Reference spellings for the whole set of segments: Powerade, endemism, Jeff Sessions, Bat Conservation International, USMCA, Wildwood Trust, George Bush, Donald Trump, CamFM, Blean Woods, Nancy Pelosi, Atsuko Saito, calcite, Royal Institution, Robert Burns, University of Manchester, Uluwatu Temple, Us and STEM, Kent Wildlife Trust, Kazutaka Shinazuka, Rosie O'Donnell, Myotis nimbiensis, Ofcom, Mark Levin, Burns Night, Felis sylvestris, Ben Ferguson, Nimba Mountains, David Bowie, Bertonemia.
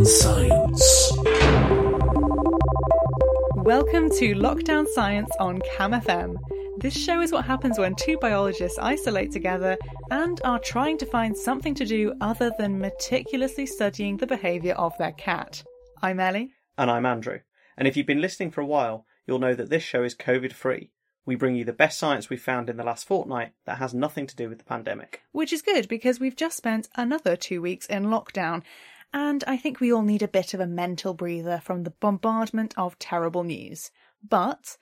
Lockdown Science. Welcome to Lockdown Science on CamFM. This show is what happens when two biologists isolate together and are trying to find something to do other than meticulously studying the behaviour of their cat. I'm Ellie. And I'm Andrew. And if you've been listening for a while, you'll know that this show is COVID-free. We bring you the best science we've found in the last fortnight that has nothing to do with the pandemic. Which is good, because we've just spent another 2 weeks in lockdown, and I think we all need a bit of a mental breather from the bombardment of terrible news. But,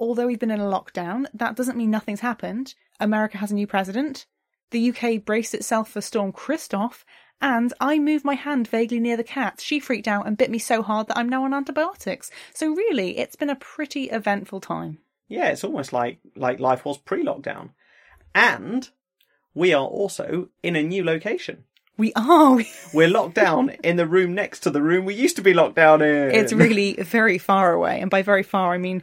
although we've been in a lockdown, that doesn't mean nothing's happened. America has a new president, the UK braced itself for Storm Christoph, and I moved my hand vaguely near the cat. She freaked out and bit me so hard that I'm now on antibiotics. So really, it's been a pretty eventful time. Yeah, it's almost like life was pre-lockdown. And we are also in a new location. We are. We're locked down in the room next to the room we used to be locked down in. It's really very far away. And by very far, I mean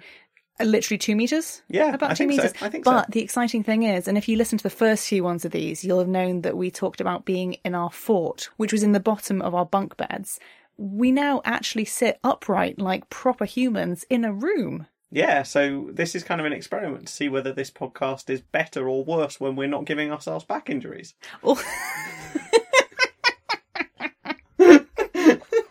literally 2 metres. Yeah, about 2 metres. So. I think but so. The exciting thing is, and if you listen to the first few ones of these, you'll have known that we talked about being in our fort, which was in the bottom of our bunk beds. We now actually sit upright like proper humans in a room. Yeah, so this is kind of an experiment to see whether this podcast is better or worse when we're not giving ourselves back injuries. Oh.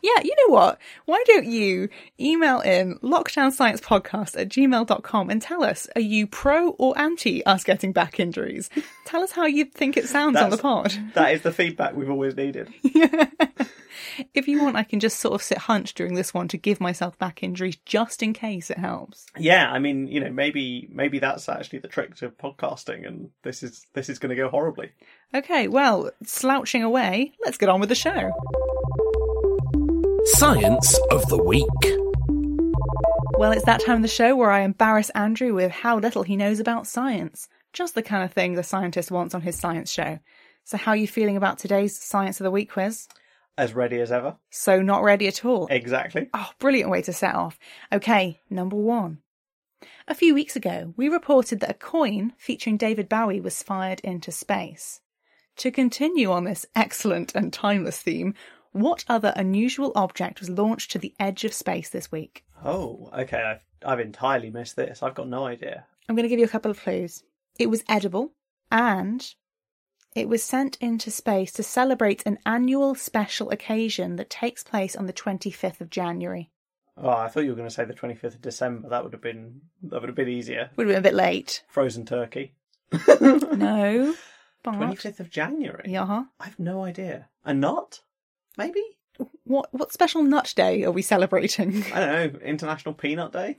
Yeah, you know what? Why don't you email in lockdownsciencepodcast@gmail.com and tell us, are you pro or anti us getting back injuries? Tell us how you think it sounds on the pod. That is the feedback we've always needed. Yeah. If you want, I can just sort of sit hunched during this one to give myself back injuries just in case it helps. Yeah, I mean, you know, maybe that's actually the trick to podcasting, and this is going to go horribly. Okay, well, slouching away, let's get on with the show. Science of the Week. Well, it's that time of the show where I embarrass Andrew with how little he knows about science. Just the kind of thing the scientist wants on his science show. So how are you feeling about today's Science of the Week quiz? As ready as ever. So not ready at all. Exactly. Oh, brilliant way to set off. Okay, number one. A few weeks ago, we reported that a coin featuring David Bowie was fired into space. To continue on this excellent and timeless theme, what other unusual object was launched to the edge of space this week? Oh, okay, I've entirely missed this. I've got no idea. I'm going to give you a couple of clues. It was edible, and it was sent into space to celebrate an annual special occasion that takes place on the 25th of January. Oh, I thought you were going to say the 25th of December. That would have been easier. Would have been a bit late. Frozen turkey. No. But 25th of January? Uh-huh. I've no idea. A nut? Maybe? What special nut day are we celebrating? I don't know. International Peanut Day?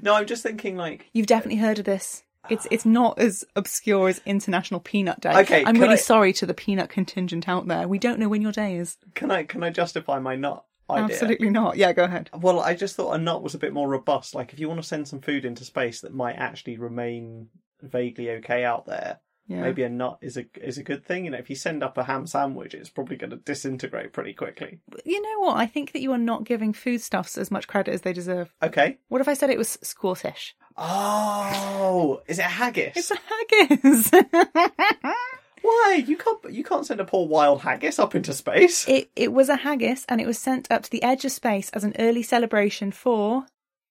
No, I'm just thinking like... You've definitely heard of this. It's not as obscure as International Peanut Day. Okay, I'm really sorry to the peanut contingent out there. We don't know when your day is. Can I justify my nut idea? Absolutely not. Yeah, go ahead. Well, I just thought a nut was a bit more robust. Like, if you want to send some food into space that might actually remain vaguely okay out there, yeah. Maybe a nut is a good thing. You know, if you send up a ham sandwich, it's probably going to disintegrate pretty quickly. You know what? I think that you are not giving foodstuffs as much credit as they deserve. Okay. What if I said it was squawtish? Oh, is it haggis? It's a haggis. Why? You can't send a poor wild haggis up into space. It was a haggis, and it was sent up to the edge of space as an early celebration for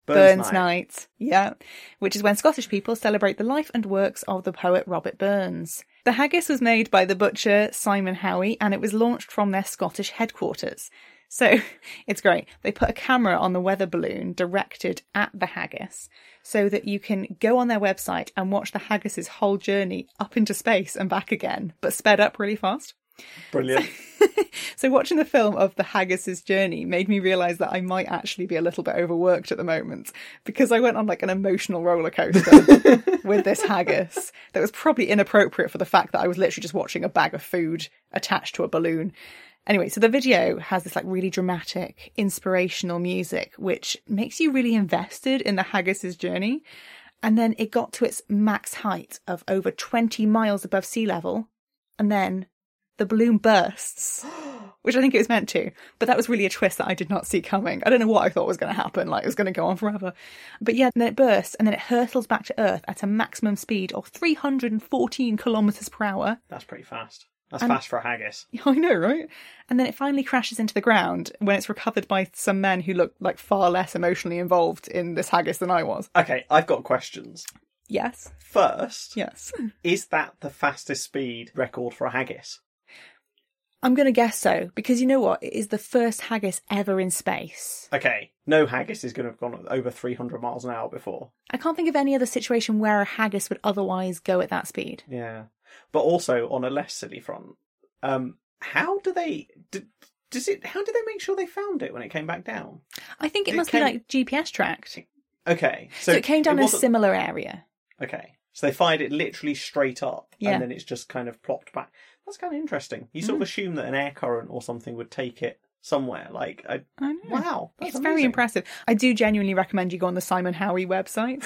Burns Night. Yeah, which is when Scottish people celebrate the life and works of the poet Robert Burns. The haggis was made by the butcher Simon Howie, and it was launched from their Scottish headquarters. So it's great. They put a camera on the weather balloon directed at the haggis so that you can go on their website and watch the haggis's whole journey up into space and back again, but sped up really fast. Brilliant. So watching the film of the haggis's journey made me realise that I might actually be a little bit overworked at the moment, because I went on like an emotional roller coaster with this haggis that was probably inappropriate for the fact that I was literally just watching a bag of food attached to a balloon. Anyway, so the video has this like really dramatic, inspirational music, which makes you really invested in the haggis's journey. And then it got to its max height of over 20 miles above sea level. And then the balloon bursts, which I think it was meant to. But that was really a twist that I did not see coming. I don't know what I thought was going to happen. Like, it was going to go on forever. But yeah, then it bursts and then it hurtles back to Earth at a maximum speed of 314 kilometres per hour. That's pretty fast. That's fast for a haggis. I know, right? And then it finally crashes into the ground when it's recovered by some men who look like far less emotionally involved in this haggis than I was. Okay, I've got questions. Yes. First, yes. Is that the fastest speed record for a haggis? I'm going to guess so, because you know what? It is the first haggis ever in space. Okay, no haggis is going to have gone over 300 miles an hour before. I can't think of any other situation where a haggis would otherwise go at that speed. Yeah, but also on a less silly front, how did they make sure they found it when it came back down? I think it must be GPS tracked. Okay. So it came down in a similar area. Okay. So they fired it literally straight up, and then it's just kind of plopped back. That's kind of interesting. You sort of assume that an air current or something would take it somewhere. Like, I know. Wow, that's amazing. Very impressive. I do genuinely recommend you go on the Simon Howie website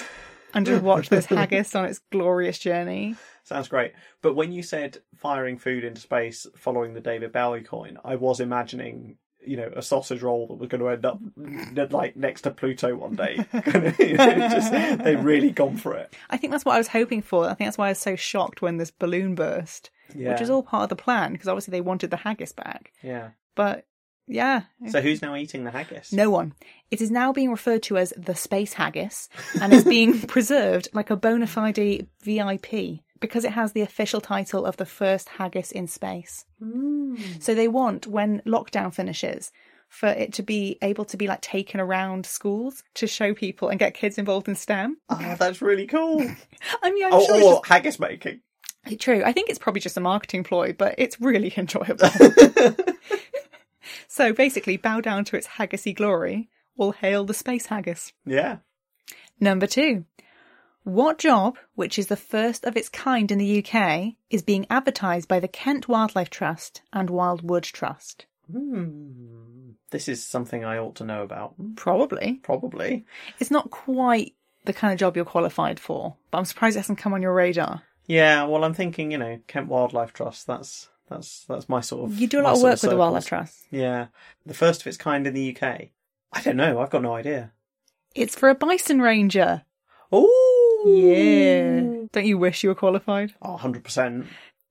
and just watch this haggis on its glorious journey. Sounds great. But when you said firing food into space following the David Bowie coin, I was imagining, you know, a sausage roll that was going to end up like next to Pluto one day. They've really gone for it. I think that's what I was hoping for. I think that's why I was so shocked when this balloon burst, which is all part of the plan, because obviously they wanted the haggis back. Yeah. But, yeah. So who's now eating the haggis? No one. It is now being referred to as the space haggis, and is being preserved like a bona fide VIP, because it has the official title of the first haggis in space. Mm. So they want, when lockdown finishes, for it to be able to be like taken around schools to show people and get kids involved in STEM. Oh, that's really cool. I mean, I'm sure. Or haggis making. True. I think it's probably just a marketing ploy, but it's really enjoyable. So basically, bow down to its haggisy glory. All hail the space haggis. Yeah. Number 2. What job, which is the first of its kind in the UK, is being advertised by the Kent Wildlife Trust and Wildwood Trust? This is something I ought to know about. Probably. It's not quite the kind of job you're qualified for, but I'm surprised it hasn't come on your radar. Yeah, well, I'm thinking, you know, Kent Wildlife Trust, that's my sort of... You do a lot of work with the Wildlife Trust. Yeah. The first of its kind in the UK. I don't know, I've got no idea. It's for a bison ranger. Ooh! Yeah. Don't you wish you were qualified? Oh, 100%.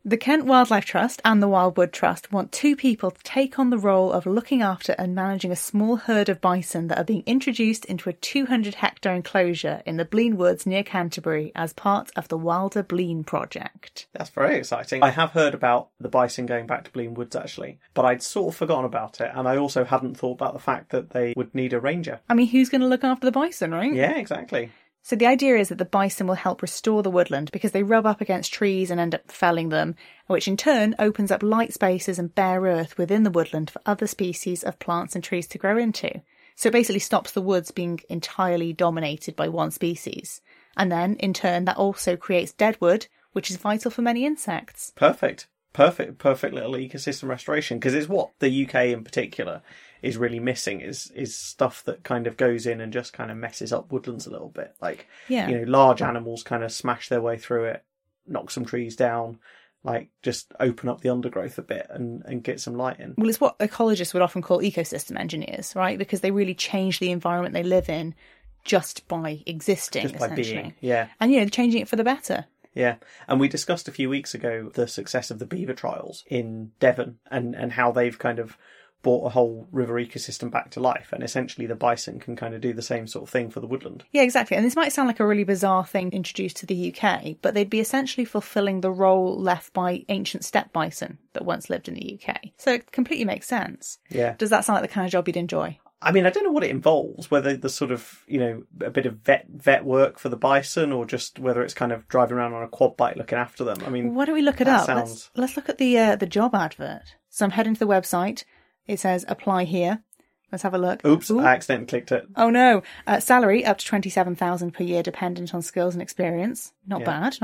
The Kent Wildlife Trust and the Wildwood Trust want 2 people to take on the role of looking after and managing a small herd of bison that are being introduced into a 200-hectare enclosure in the Blean Woods near Canterbury as part of the Wilder Blean project. That's very exciting. I have heard about the bison going back to Blean Woods, actually, but I'd sort of forgotten about it, and I also hadn't thought about the fact that they would need a ranger. I mean, who's going to look after the bison, right? Yeah, exactly. So the idea is that the bison will help restore the woodland because they rub up against trees and end up felling them, which in turn opens up light spaces and bare earth within the woodland for other species of plants and trees to grow into. So it basically stops the woods being entirely dominated by one species. And then, in turn, that also creates dead wood, which is vital for many insects. Perfect little ecosystem restoration, because it's what the UK in particular is really missing is stuff that kind of goes in and just kind of messes up woodlands a little bit. Like, you know, large animals kind of smash their way through it, knock some trees down, like just open up the undergrowth a bit and get some light in. Well, it's what ecologists would often call ecosystem engineers, right? Because they really change the environment they live in just by existing, just by being, yeah. And, you know, changing it for the better. Yeah, and we discussed a few weeks ago the success of the beaver trials in Devon and how they've kind of brought a whole river ecosystem back to life, and essentially the bison can kind of do the same sort of thing for the woodland. Yeah, exactly. And this might sound like a really bizarre thing introduced to the UK, but they'd be essentially fulfilling the role left by ancient steppe bison that once lived in the UK. So it completely makes sense. Yeah. Does that sound like the kind of job you'd enjoy? I mean, I don't know what it involves, whether the sort of, you know, a bit of vet work for the bison or just whether it's kind of driving around on a quad bike looking after them. I mean, why don't we look it up? Let's look at the job advert. So I'm heading to the website. It says apply here. Let's have a look. Oops, ooh. I accidentally clicked it. Oh, no. Salary up to $27,000 per year, dependent on skills and experience. Not bad.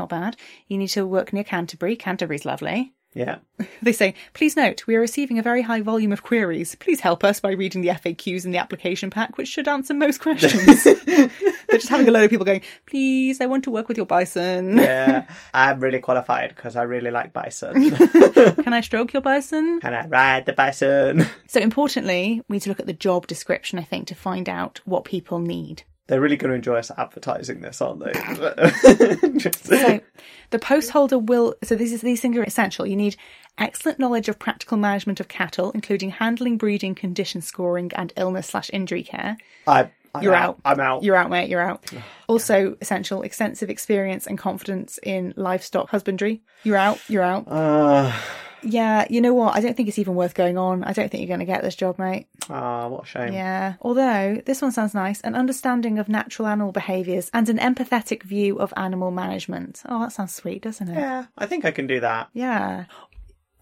You need to work near Canterbury. Canterbury's lovely. Yeah. They say, please note, we are receiving a very high volume of queries. Please help us by reading the FAQs in the application pack, which should answer most questions. They're just having a load of people going, please, I want to work with your bison. Yeah, I'm really qualified because I really like bison. Can I stroke your bison? Can I ride the bison? So importantly, we need to look at the job description, I think, to find out what people need. They're really going to enjoy us advertising this, aren't they? So the post holder will... So these things are essential. You need excellent knowledge of practical management of cattle, including handling, breeding, condition scoring, and illness/injury care. You're out. You're out, mate. You're out. Also essential, extensive experience and confidence in livestock husbandry. You're out. Yeah, you know what? I don't think it's even worth going on. I don't think you're going to get this job, mate. What a shame. Yeah. Although, this one sounds nice. An understanding of natural animal behaviours and an empathetic view of animal management. Oh, that sounds sweet, doesn't it? Yeah, I think I can do that. Yeah.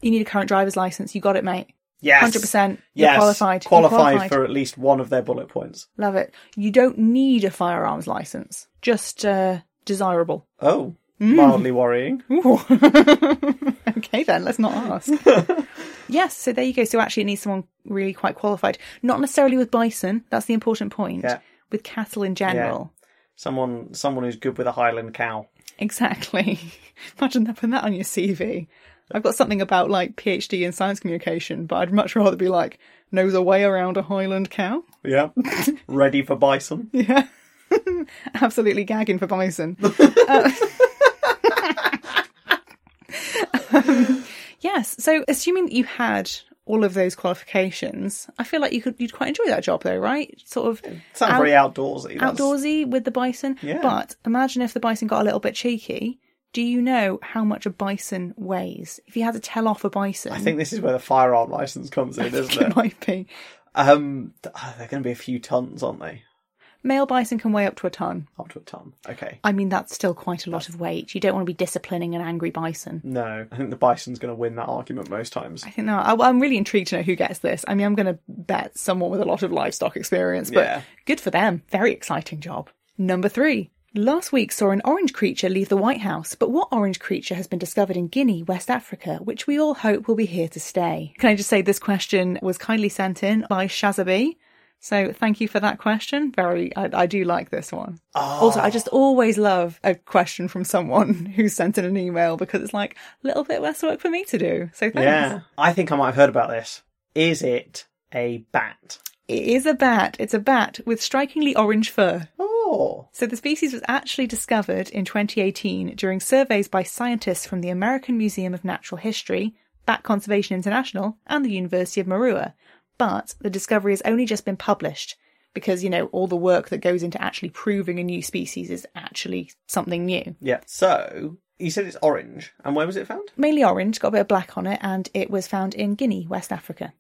You need a current driver's licence. You got it, mate. Yes. 100%. Yes. You're qualified. Qualified for at least one of their bullet points. Love it. You don't need a firearms licence. Just desirable. Oh. Mildly worrying. Okay, then, let's not ask. Yes, so there you go. So actually it needs someone really quite qualified. Not necessarily with bison. That's the important point. Yeah. With cattle in general. Yeah. Someone who's good with a Highland cow. Exactly. Imagine that, putting that on your CV. I've got something about, like, PhD in science communication, but I'd much rather be like, knows a way around a Highland cow. Yeah. Ready for bison. Yeah. Absolutely gagging for bison. Yes, so assuming that you had all of those qualifications, I feel like you'd quite enjoy that job though, right? Sort of sounds very outdoorsy. Outdoorsy with the bison. Yeah. But imagine if the bison got a little bit cheeky. Do you know how much a bison weighs? If you had to tell off a bison. I think this is where the firearm license comes in, isn't it? It might be. They're going to be a few tons, aren't they? Male bison can weigh up to a ton. Up to a ton, okay. I mean, that's still quite a lot of weight. You don't want to be disciplining an angry bison. No, I think the bison's going to win that argument most times. I think that. I'm really intrigued to know who gets this. I mean, I'm going to bet someone with a lot of livestock experience, but good for them. Very exciting job. Number 3. Last week saw an orange creature leave the White House, but what orange creature has been discovered in Guinea, West Africa, which we all hope will be here to stay? Can I just say this question was kindly sent in by Shazabi? So thank you for that question. I do like this one. Oh. Also, I just always love a question from someone who sent in an email because it's like a little bit less work for me to do. So thanks. Yeah, I think I might have heard about this. Is it a bat? It is a bat. It's a bat with strikingly orange fur. Oh. So the species was actually discovered in 2018 during surveys by scientists from the American Museum of Natural History, Bat Conservation International, and the University of Maroua. But the discovery has only just been published because, you know, all the work that goes into actually proving a new species is actually something new. Yeah. So you said it's orange. And where was it found? Mainly orange, got a bit of black on it, and it was found in Guinea, West Africa.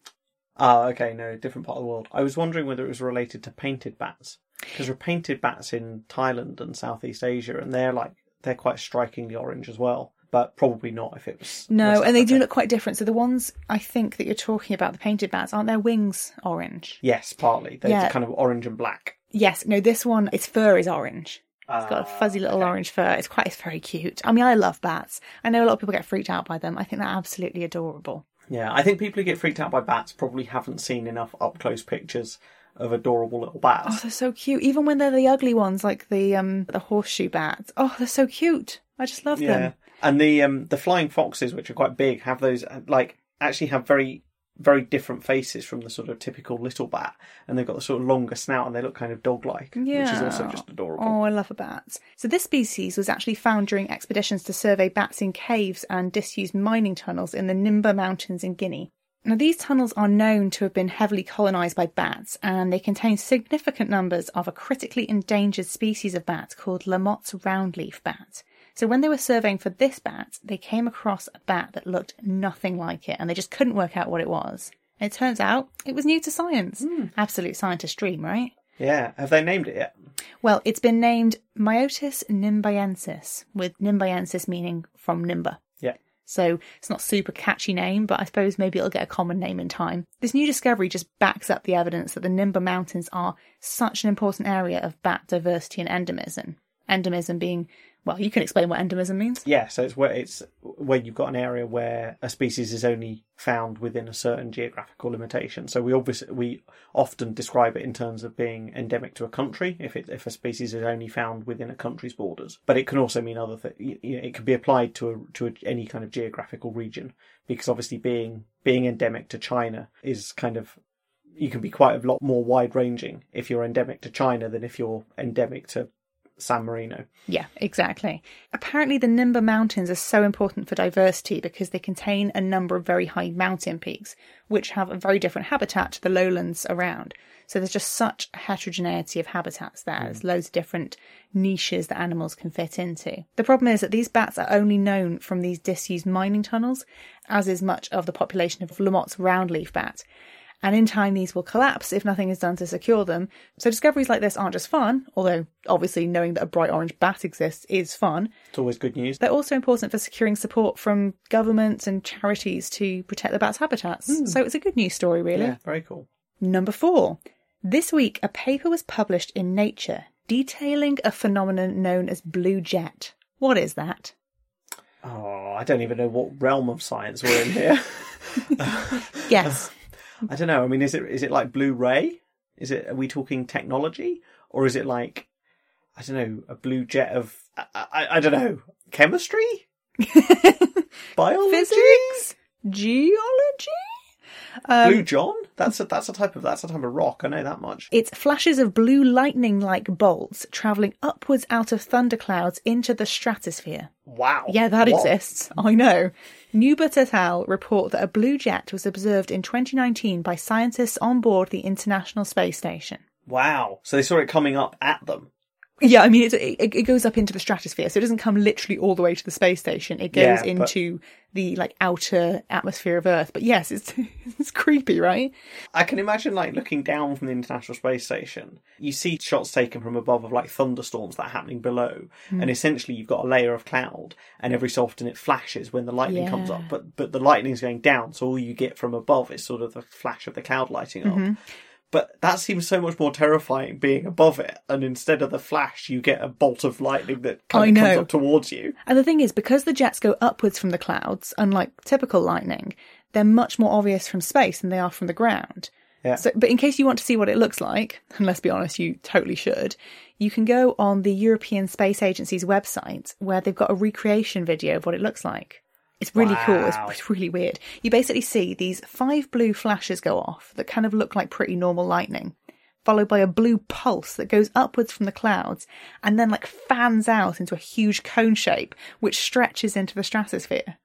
Oh, okay. No, different part of the world. I was wondering whether it was related to painted bats, because there are painted bats in Thailand and Southeast Asia, and they're quite strikingly orange as well. But probably not if it was... No, and they do look quite different. So the ones, I think, that you're talking about, the painted bats, aren't their wings orange? Yes, partly. They're kind of orange and black. Yes. No, this one, its fur is orange. It's got a fuzzy little orange fur. It's very cute. I mean, I love bats. I know a lot of people get freaked out by them. I think they're absolutely adorable. Yeah, I think people who get freaked out by bats probably haven't seen enough up-close pictures of adorable little bats. Oh, they're so cute. Even when they're the ugly ones, like the horseshoe bats. Oh, they're so cute. I just love them. And the flying foxes, which are quite big, have those, like, actually have very, very different faces from the sort of typical little bat. And they've got the sort of longer snout and they look kind of dog-like, which is also just adorable. Oh, I love a bat. So this species was actually found during expeditions to survey bats in caves and disused mining tunnels in the Nimba Mountains in Guinea. Now, these tunnels are known to have been heavily colonised by bats, and they contain significant numbers of a critically endangered species of bat called Lamotte's roundleaf bat. So when they were surveying for this bat, they came across a bat that looked nothing like it, and they just couldn't work out what it was. And it turns out it was new to science. Absolute scientist dream, right? Yeah. Have they named it yet? Well, it's been named Myotis nimbiensis, with nimbiensis meaning from Nimba. Yeah. So it's not a super catchy name, but I suppose maybe it'll get a common name in time. This new discovery just backs up the evidence that the Nimba Mountains are such an important area of bat diversity and endemism. Endemism being... Well, you can explain what endemism means. Yeah, so it's where you've got an area where a species is only found within a certain geographical limitation. So we often describe it in terms of being endemic to a country if a species is only found within a country's borders. But it can also mean other things. It can be applied to any kind of geographical region, because obviously being endemic to China is kind of... You can be quite a lot more wide-ranging if you're endemic to China than if you're endemic to San Marino. Yeah, exactly. Apparently the Nimba Mountains are so important for diversity because they contain a number of very high mountain peaks, which have a very different habitat to the lowlands around. So there's just such a heterogeneity of habitats there. There's loads of different niches that animals can fit into. The problem is that these bats are only known from these disused mining tunnels, as is much of the population of Lamotte's roundleaf bat. And in time, these will collapse if nothing is done to secure them. So discoveries like this aren't just fun, although obviously knowing that a bright orange bat exists is fun. It's always good news. They're also important for securing support from governments and charities to protect the bats' habitats. So it's a good news story, really. Yeah, very cool. Number 4. This week, a paper was published in Nature detailing a phenomenon known as blue jet. What is that? Oh, I don't even know what realm of science we're in here. Yes. I don't know. I mean, is it like Blu-ray? Are we talking technology? Or is it like, I don't know, a blue jet of, I don't know, chemistry? Biology? Physics? Geology? Blue John? That's a type of rock. I know that much. It's flashes of blue lightning-like bolts travelling upwards out of thunderclouds into the stratosphere. Wow. Yeah, that exists. I know. Neubert et al. Report that a blue jet was observed in 2019 by scientists on board the International Space Station. Wow. So they saw it coming up at them. Yeah, I mean, it goes up into the stratosphere, so it doesn't come literally all the way to the space station. It goes into the outer atmosphere of Earth. But yes, it's creepy, right? I can imagine looking down from the International Space Station. You see shots taken from above of thunderstorms that are happening below, and essentially you've got a layer of cloud, and every so often it flashes when the lightning comes up. But the lightning's going down, so all you get from above is sort of the flash of the cloud lighting up. But that seems so much more terrifying being above it. And instead of the flash, you get a bolt of lightning that comes up towards you. And the thing is, because the jets go upwards from the clouds, unlike typical lightning, they're much more obvious from space than they are from the ground. Yeah. So, but in case you want to see what it looks like, and let's be honest, you totally should, you can go on the European Space Agency's website where they've got a recreation video of what it looks like. It's really cool. It's really weird. You basically see these 5 blue flashes go off that kind of look like pretty normal lightning, followed by a blue pulse that goes upwards from the clouds and then fans out into a huge cone shape, which stretches into the stratosphere.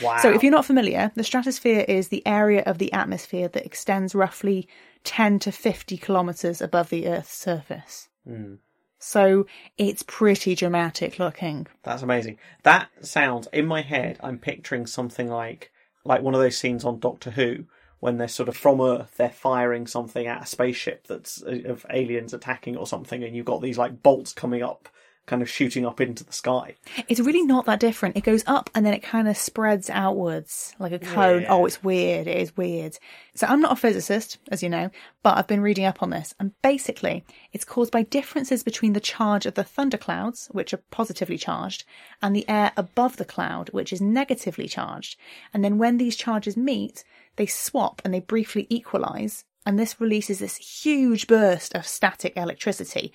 Wow. So if you're not familiar, the stratosphere is the area of the atmosphere that extends roughly 10 to 50 kilometres above the Earth's surface. Mm. So it's pretty dramatic looking. That's amazing. That sounds, in my head, I'm picturing something like one of those scenes on Doctor Who, when they're sort of from Earth, they're firing something at a spaceship that's of aliens attacking or something, and you've got these bolts coming up, kind of shooting up into the sky. It's really not that different. It goes up and then it kind of spreads outwards like a cone. Yeah. Oh, it's weird. It is weird. So I'm not a physicist, as you know, but I've been reading up on this. And basically, it's caused by differences between the charge of the thunderclouds, which are positively charged, and the air above the cloud, which is negatively charged. And then when these charges meet, they swap and they briefly equalise. And this releases this huge burst of static electricity.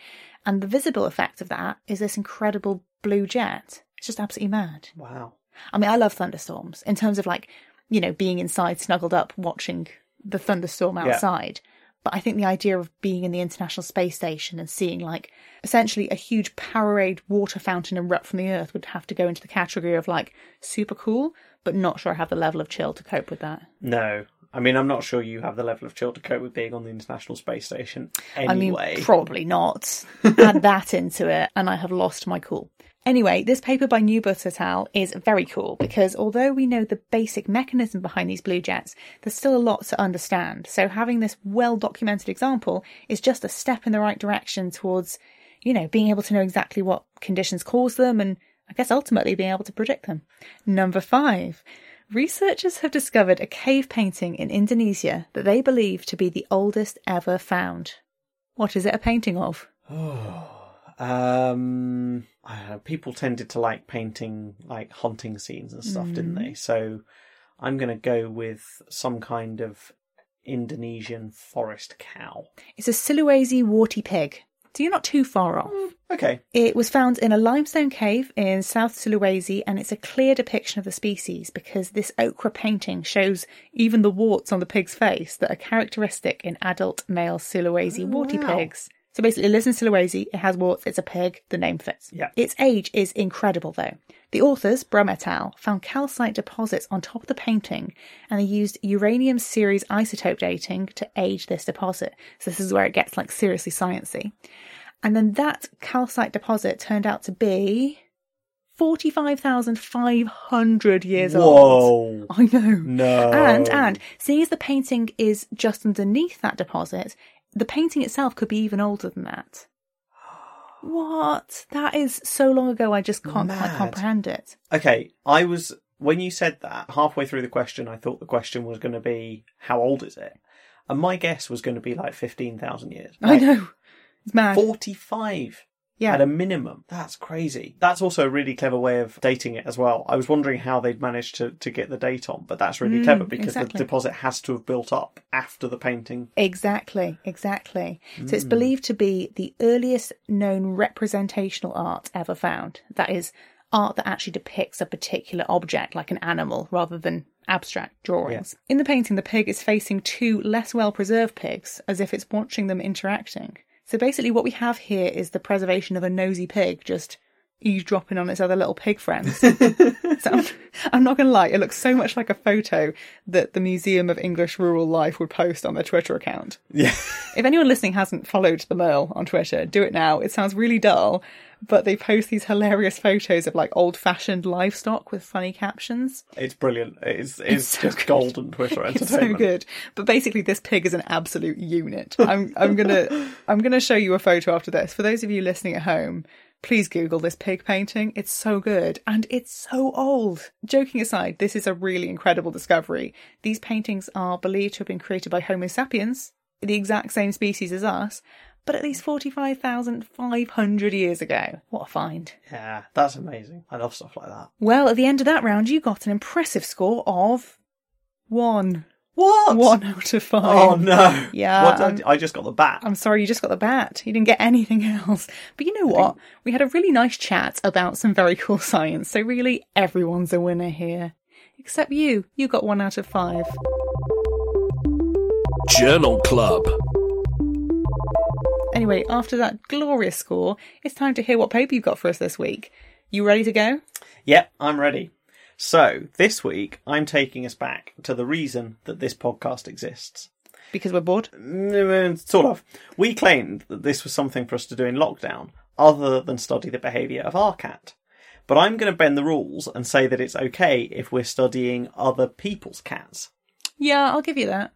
And the visible effect of that is this incredible blue jet. It's just absolutely mad. Wow. I mean, I love thunderstorms in terms of being inside, snuggled up, watching the thunderstorm outside. Yeah. But I think the idea of being in the International Space Station and seeing essentially a huge Powerade water fountain erupt from the Earth would have to go into the category of super cool, but not sure I have the level of chill to cope with that. No. I mean, I'm not sure you have the level of chill to cope with being on the International Space Station anyway. I mean, probably not. Add that into it, and I have lost my cool. Anyway, this paper by Neubert et al. Is very cool because although we know the basic mechanism behind these blue jets, there's still a lot to understand. So having this well-documented example is just a step in the right direction towards, being able to know exactly what conditions cause them and, I guess, ultimately being able to predict them. Number 5. Researchers have discovered a cave painting in Indonesia that they believe to be the oldest ever found. What is it a painting of? I don't know. People tended to like painting hunting scenes and stuff, didn't they? So I'm going to go with some kind of Indonesian forest cow. It's a Sulawesi warty pig. So you're not too far off. Okay. It was found in a limestone cave in South Sulawesi, and it's a clear depiction of the species because this ochre painting shows even the warts on the pig's face that are characteristic in adult male Sulawesi warty pigs. So basically, it lives in Sulawesi, it has warts, it's a pig, the name fits. Yeah. Its age is incredible, though. The authors, Brum et al., found calcite deposits on top of the painting, and they used uranium series isotope dating to age this deposit. So this is where it gets, like, seriously sciencey. And then that calcite deposit turned out to be 45,500 years old. I know. No. And seeing as the painting is just underneath that deposit, the painting itself could be even older than that. What? That is so long ago, I just can't quite comprehend it. Okay, when you said that, halfway through the question, I thought the question was going to be, how old is it? And my guess was going to be like 15,000 years. Like, I know. It's mad. 45. Yeah. At a minimum. That's crazy. That's also a really clever way of dating it as well. I was wondering how they'd managed to get the date on, but that's really clever because the deposit has to have built up after the painting. Exactly. So it's believed to be the earliest known representational art ever found. That is art that actually depicts a particular object, like an animal, rather than abstract drawings. Yeah. In the painting, the pig is facing two less well-preserved pigs as if it's watching them interacting. So basically what we have here is the preservation of a nosy pig just eavesdropping on its other little pig friends. So I'm not going to lie, it looks so much like a photo that the Museum of English Rural Life would post on their Twitter account. Yeah. If anyone listening hasn't followed the Merle on Twitter, do it now. It sounds really dull, but they post these hilarious photos of like old-fashioned livestock with funny captions. It's brilliant. It's just golden Twitter entertainment. It's so good. But basically, this pig is an absolute unit. I'm gonna show you a photo after this. For those of you listening at home, please Google this pig painting. It's so good. And it's so old. Joking aside, this is a really incredible discovery. These paintings are believed to have been created by Homo sapiens, the exact same species as us, but at least 45,500 years ago. What a find. Yeah, that's amazing. I love stuff like that. Well, at the end of that round, you got an impressive score of 1. What? 1 out of 5. Oh, no. Yeah. I just got the bat. I'm sorry, you just got the bat. You didn't get anything else. But you know what? We had a really nice chat about some very cool science. So really, everyone's a winner here. Except you. You got 1 out of 5. Journal Club. Anyway, after that glorious score, it's time to hear what paper you've got for us this week. You ready to go? Yep, I'm ready. So, this week, I'm taking us back to the reason that this podcast exists. Because we're bored? Sort of. We claimed that this was something for us to do in lockdown, other than study the behaviour of our cat. But I'm going to bend the rules and say that it's okay if we're studying other people's cats. Yeah, I'll give you that.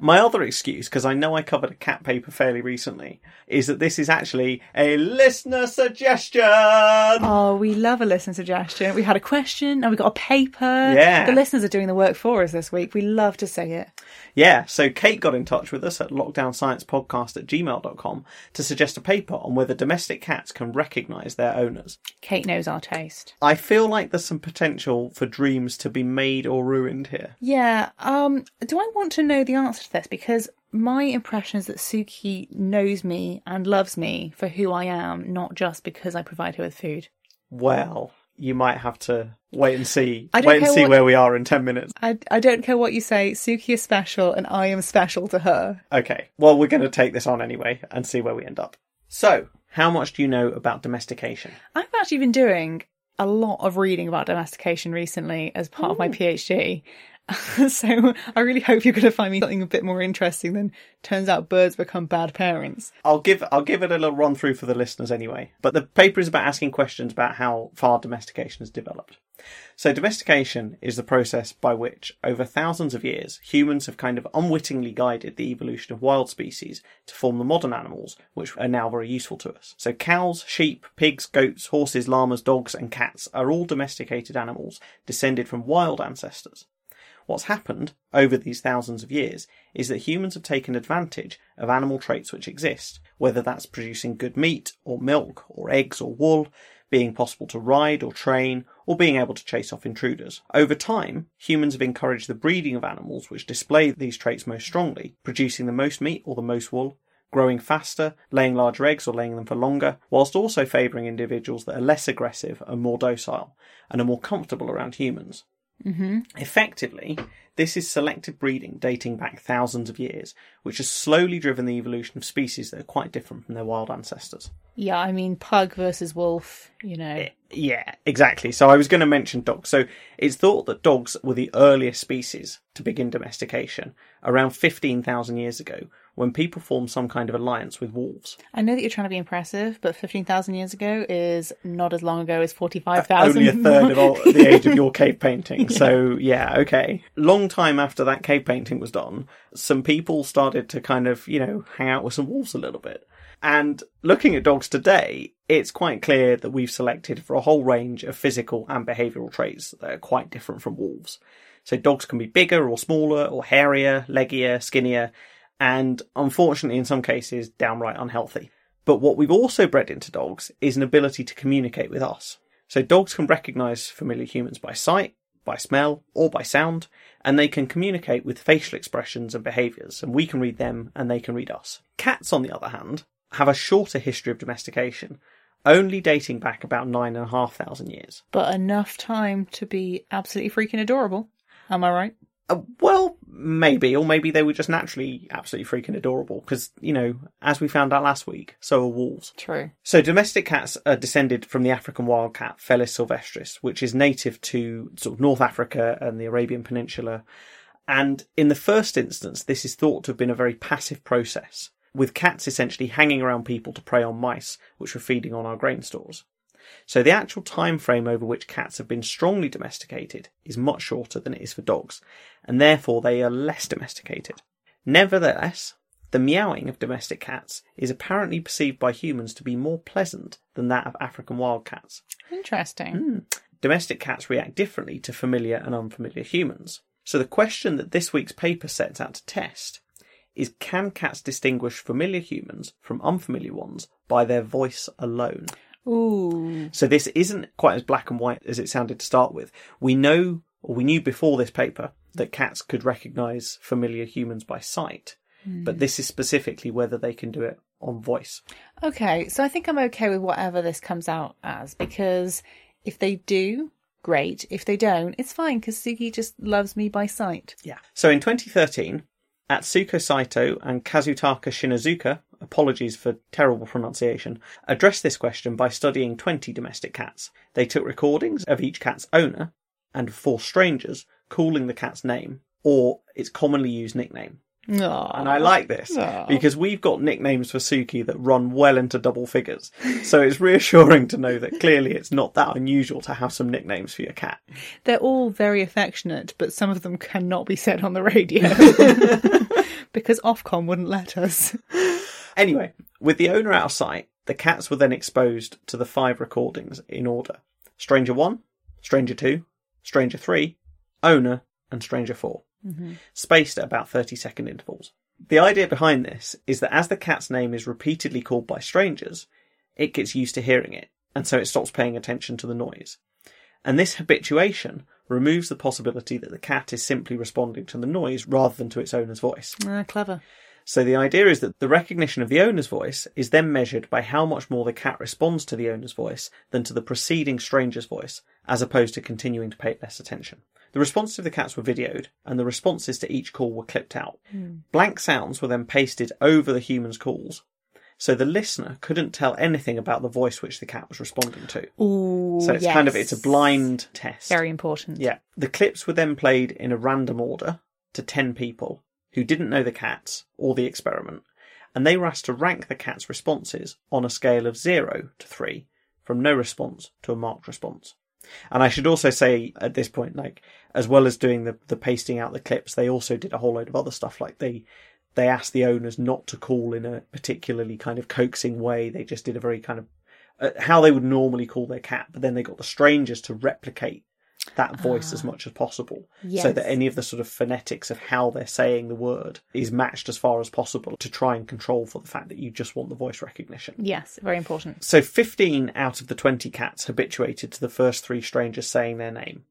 My other excuse, because I know I covered a cat paper fairly recently, is that this is actually a listener suggestion. Oh, we love a listener suggestion. We had a question and we got a paper. Yeah. The listeners are doing the work for us this week. We love to see it. Yeah, so Kate got in touch with us at lockdownsciencepodcast@gmail.com to suggest a paper on whether domestic cats can recognise their owners. Kate knows our taste. I feel like there's some potential for dreams to be made or ruined here. Yeah, do I want to know the answer to this? Because my impression is that Suki knows me and loves me for who I am, not just because I provide her with food. Well, you might have to wait and see. Where we are in 10 minutes. I don't care what you say. Suki is special and I am special to her. Okay, well, we're going to take this on anyway and see where we end up. So, how much do you know about domestication? I've actually been doing a lot of reading about domestication recently as part of my PhD. So I really hope you're going to find me something a bit more interesting than turns out birds become bad parents. I'll give it a little run through for the listeners anyway. But the paper is about asking questions about how far domestication has developed. So domestication is the process by which, over thousands of years, humans have kind of unwittingly guided the evolution of wild species to form the modern animals, which are now very useful to us. So cows, sheep, pigs, goats, horses, llamas, dogs and cats are all domesticated animals descended from wild ancestors. What's happened over these thousands of years is that humans have taken advantage of animal traits which exist, whether that's producing good meat or milk or eggs or wool, being possible to ride or train, or being able to chase off intruders. Over time, humans have encouraged the breeding of animals which display these traits most strongly, producing the most meat or the most wool, growing faster, laying larger eggs or laying them for longer, whilst also favouring individuals that are less aggressive and more docile, and are more comfortable around humans. Mm-hmm. Effectively, This is selective breeding dating back thousands of years, which has slowly driven the evolution of species that are quite different from their wild ancestors. Yeah, I mean, pug versus wolf, you know. Yeah, exactly. So I was going to mention dogs. So it's thought that dogs were the earliest species to begin domestication, around 15,000 years ago, when people formed some kind of alliance with wolves. I know that you're trying to be impressive, but 15,000 years ago is not as long ago as 45,000. Only a third of all the age of your cave painting. Yeah. So, yeah, okay. Long time after that cave painting was done, some people started to kind of, you know, hang out with some wolves a little bit. And looking at dogs today, it's quite clear that we've selected for a whole range of physical and behavioural traits that are quite different from wolves. So dogs can be bigger or smaller or hairier, leggier, skinnier, and unfortunately in some cases downright unhealthy. But what we've also bred into dogs is an ability to communicate with us. So dogs can recognise familiar humans by sight, by smell, or by sound, and they can communicate with facial expressions and behaviours, and we can read them and they can read us. Cats, on the other hand, have a shorter history of domestication, only dating back about 9,500 years. But enough time to be absolutely freaking adorable. Am I right? Well, maybe. Or maybe they were just naturally absolutely freaking adorable. Because, you know, as we found out last week, so are wolves. True. So domestic cats are descended from the African wildcat Felis sylvestris, which is native to sort of North Africa and the Arabian Peninsula. And in the first instance, this is thought to have been a very passive process, with cats essentially hanging around people to prey on mice, which were feeding on our grain stores. So the actual time frame over which cats have been strongly domesticated is much shorter than it is for dogs, and therefore they are less domesticated. Nevertheless, the meowing of domestic cats is apparently perceived by humans to be more pleasant than that of African wildcats. Interesting. Domestic cats react differently to familiar and unfamiliar humans. So the question that this week's paper sets out to test is, can cats distinguish familiar humans from unfamiliar ones by their voice alone? Ooh. So this isn't quite as black and white as it sounded to start with. We know, or we knew before this paper, that cats could recognise familiar humans by sight, but this is specifically whether they can do it on voice. Okay, so I think I'm okay with whatever this comes out as, because if they do, great. If they don't, it's fine, because Suki just loves me by sight. Yeah. So in 2013... Atsuko Saito and Kazutaka Shinazuka, apologies for terrible pronunciation, addressed this question by studying 20 domestic cats. They took recordings of each cat's owner and 4 strangers calling the cat's name or its commonly used nickname. Aww. And I like this, because we've got nicknames for Suki that run well into double figures. So it's reassuring to know that clearly it's not that unusual to have some nicknames for your cat. They're all very affectionate, but some of them cannot be said on the radio because Ofcom wouldn't let us. Anyway, with the owner out of sight, the cats were then exposed to the 5 recordings in order. Stranger 1, Stranger 2, Stranger 3, Owner and Stranger 4. Mm-hmm. Spaced at about 30-second intervals. The idea behind this is that as the cat's name is repeatedly called by strangers, it gets used to hearing it, and so it stops paying attention to the noise. And this habituation removes the possibility that the cat is simply responding to the noise rather than to its owner's voice. Clever. So the idea is that the recognition of the owner's voice is then measured by how much more the cat responds to the owner's voice than to the preceding stranger's voice, as opposed to continuing to pay it less attention. The responses of the cats were videoed, and the responses to each call were clipped out. Blank sounds were then pasted over the human's calls, so the listener couldn't tell anything about the voice which the cat was responding to. Ooh, so it's it's a blind test. Very important. Yeah. The clips were then played in a random order to 10 people who didn't know the cats or the experiment, and they were asked to rank the cat's responses on a scale of 0 to 3, from no response to a marked response. And I should also say at this point, like, as well as doing the pasting out the clips, they also did a whole load of other stuff. Like they asked the owners not to call in a particularly kind of coaxing way. They just did a very kind of how they would normally call their cat, but then they got the strangers to replicate that voice as much as possible, so that any of the sort of phonetics of how they're saying the word is matched as far as possible, to try and control for the fact that you just want the voice recognition. Yes, very important. So 15 out of the 20 cats habituated to the first 3 strangers saying their name.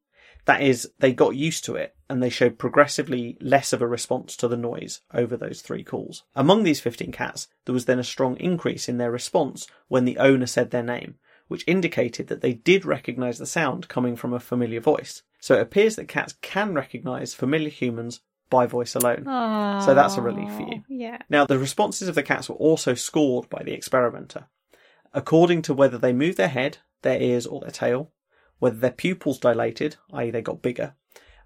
That is, they got used to it, and they showed progressively less of a response to the noise over those 3 calls. Among these 15 cats, there was then a strong increase in their response when the owner said their name, which indicated that they did recognise the sound coming from a familiar voice. So it appears that cats can recognise familiar humans by voice alone. Aww, so that's a relief for you. Yeah. Now, the responses of the cats were also scored by the experimenter, according to whether they moved their head, their ears or their tail, whether their pupils dilated, i.e. they got bigger,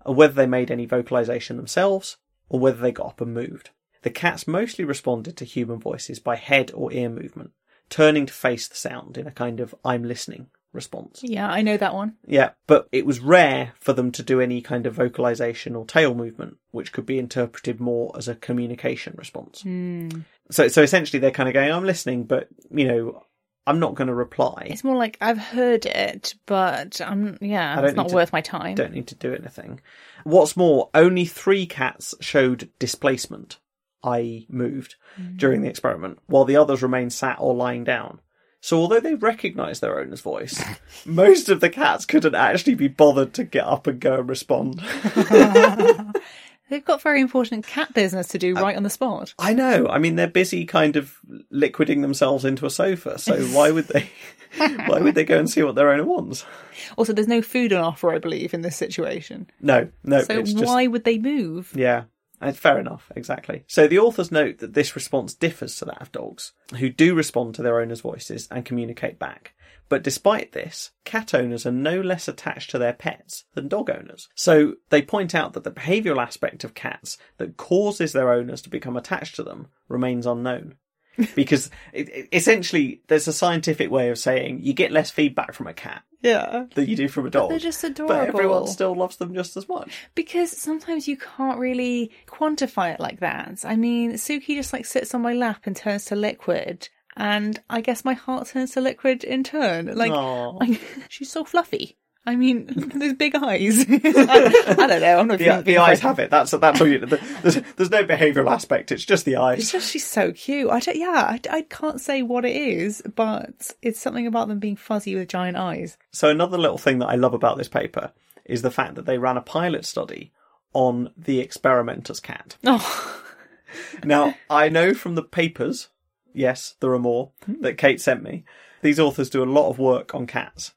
or whether they made any vocalisation themselves, or whether they got up and moved. The cats mostly responded to human voices by head or ear movement, turning to face the sound in a kind of I'm listening response. Yeah, I know that one. Yeah, but it was rare for them to do any kind of vocalization or tail movement, which could be interpreted more as a communication response. Mm. So essentially they're kind of going, I'm listening, but, you know, I'm not going to reply. It's more like, I've heard it, but it's not worth my time. Don't need to do anything. What's more, only 3 cats showed displacement, i.e. moved, during the experiment, while the others remained sat or lying down. So although they recognised their owner's voice, most of the cats couldn't actually be bothered to get up and go and respond. They've got very important cat business to do right on the spot. I know. I mean, they're busy kind of liquiding themselves into a sofa. So why would they? Why would they go and see what their owner wants? Also, there's no food on offer, I believe, in this situation. No. So why would they move? Yeah. Fair enough, exactly. So the authors note that this response differs to that of dogs, who do respond to their owners' voices and communicate back. But despite this, cat owners are no less attached to their pets than dog owners. So they point out that the behavioural aspect of cats that causes their owners to become attached to them remains unknown. Because essentially, there's a scientific way of saying you get less feedback from a cat than you do from a dog. But they're just adorable. But everyone still loves them just as much. Because sometimes you can't really quantify it like that. I mean, Suki just like sits on my lap and turns to liquid. And I guess my heart turns to liquid in turn. Like, she's so fluffy. I mean, those big eyes. I don't know. I'm not the eyes have it. That's all. There's no behavioural aspect. It's just the eyes. It's just she's so cute. I can't say what it is, but it's something about them being fuzzy with giant eyes. So another little thing that I love about this paper is the fact that they ran a pilot study on the experimenter's cat. Oh. Now, I know from the papers, yes, there are more, that Kate sent me, these authors do a lot of work on cats.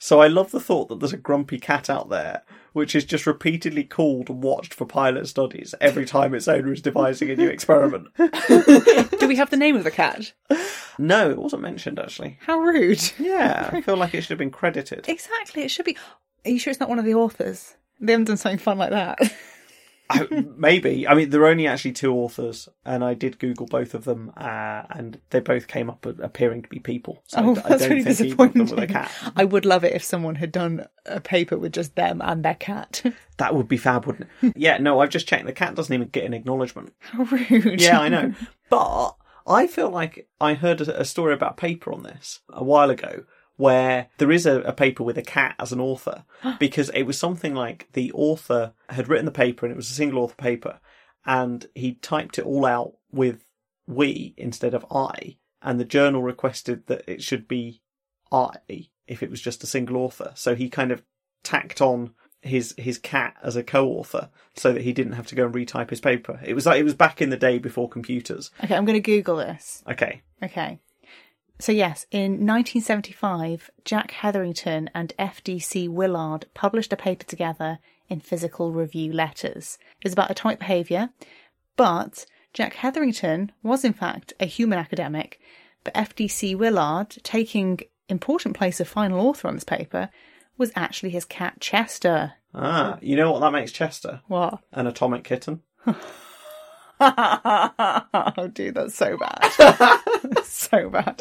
So I love the thought that there's a grumpy cat out there, which is just repeatedly called and watched for pilot studies every time its owner is devising a new experiment. Do we have the name of the cat? No, it wasn't mentioned, actually. How rude. Yeah, I feel like it should have been credited. Exactly, it should be. Are you sure it's not one of the authors? They haven't done something fun like that. Maybe. I mean, there are only actually 2 authors, and I did Google both of them, and they both came up appearing to be people. So I don't really think either of them were a cat. I would love it if someone had done a paper with just them and their cat. That would be fab, wouldn't it? Yeah, no, I've just checked. The cat doesn't even get an acknowledgement. How rude. Yeah, I know. But I feel like I heard a story about a paper on this a while ago, where there is a paper with a cat as an author, because it was something like the author had written the paper and it was a single author paper, and he typed it all out with we instead of I, and the journal requested that it should be I if it was just a single author. So he kind of tacked on his cat as a co-author so that he didn't have to go and retype his paper. It was like, it was back in the day before computers. Okay, I'm going to Google this. Okay. So yes, in 1975, Jack Hetherington and FDC Willard published a paper together in Physical Review Letters. It was about atomic behaviour, but Jack Hetherington was in fact a human academic, but FDC Willard, taking important place of final author on this paper, was actually his cat Chester. Ah, you know what that makes Chester? What? An atomic kitten. Oh, dude, that's so bad. So bad.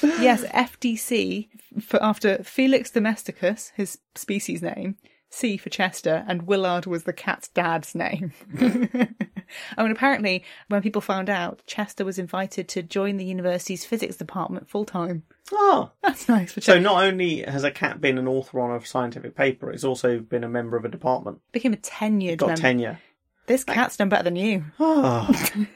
Yes, FDC, for after Felix domesticus, his species name, C for Chester, and Willard was the cat's dad's name. I mean, apparently, when people found out, Chester was invited to join the university's physics department full-time. Oh. That's nice for Chester. So not only has a cat been an author on a scientific paper, it's also been a member of a department. Became a tenured member. Got tenure. This cat's done better than you. Oh.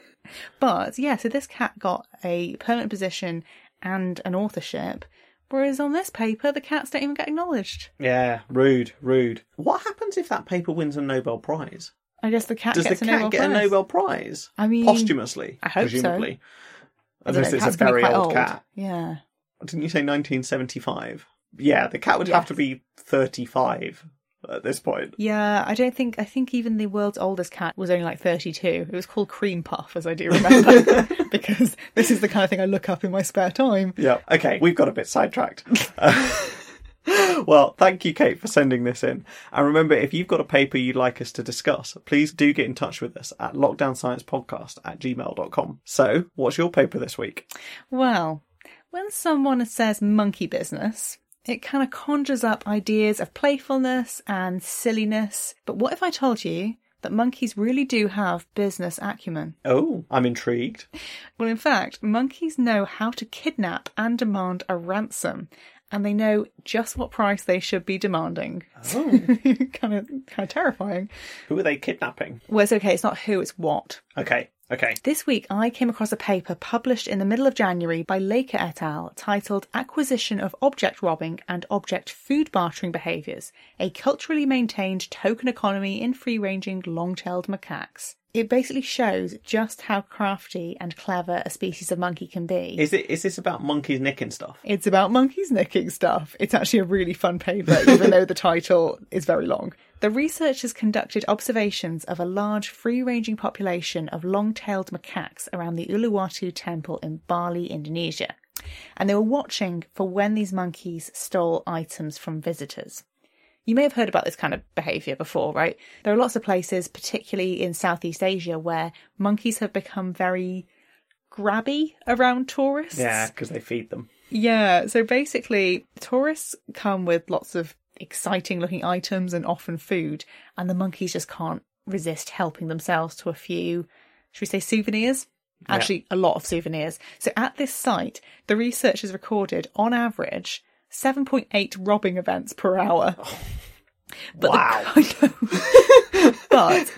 But, yeah, so this cat got a permanent position and an authorship, whereas on this paper, the cats don't even get acknowledged. Yeah, rude. What happens if that paper wins a Nobel Prize? I guess the cat gets a Nobel Prize. Does the cat get a Nobel Prize? I mean... posthumously, I hope presumably. So. Unless it's a very old cat. Yeah. Didn't you say 1975? Yeah, the cat would have to be 35 at this point. Yeah, I think even the world's oldest cat was only like 32. It was called Cream Puff, as I do remember, because this is the kind of thing I look up in my spare time. Yeah. Okay, we've got a bit sidetracked. Well, thank you, Kate, for sending this in. And remember, if you've got a paper you'd like us to discuss, please do get in touch with us at lockdownsciencepodcast@gmail.com. So, what's your paper this week? Well, when someone says monkey business, it kind of conjures up ideas of playfulness and silliness. But what if I told you that monkeys really do have business acumen? Oh, I'm intrigued. Well, in fact, monkeys know how to kidnap and demand a ransom. And they know just what price they should be demanding. Oh. kind of terrifying. Who are they kidnapping? Well, it's okay. It's not who, it's what. Okay. This week, I came across a paper published in the middle of January by Laker et al. Titled Acquisition of Object Robbing and Object Food Bartering Behaviours, a Culturally Maintained Token Economy in Free-Ranging Long-Tailed Macaques. It basically shows just how crafty and clever a species of monkey can be. Is this about monkeys nicking stuff? It's about monkeys nicking stuff. It's actually a really fun paper, even though the title is very long. The researchers conducted observations of a large free-ranging population of long-tailed macaques around the Uluwatu Temple in Bali, Indonesia. And they were watching for when these monkeys stole items from visitors. You may have heard about this kind of behaviour before, right? There are lots of places, particularly in Southeast Asia, where monkeys have become very grabby around tourists. Yeah, because they feed them. Yeah, so basically tourists come with lots of exciting looking items and often food, and the monkeys just can't resist helping themselves to a few, should we say, souvenirs? Yeah. Actually, a lot of souvenirs. So at this site, the researchers recorded, on average, 7.8 robbing events per hour. Oh, but wow. But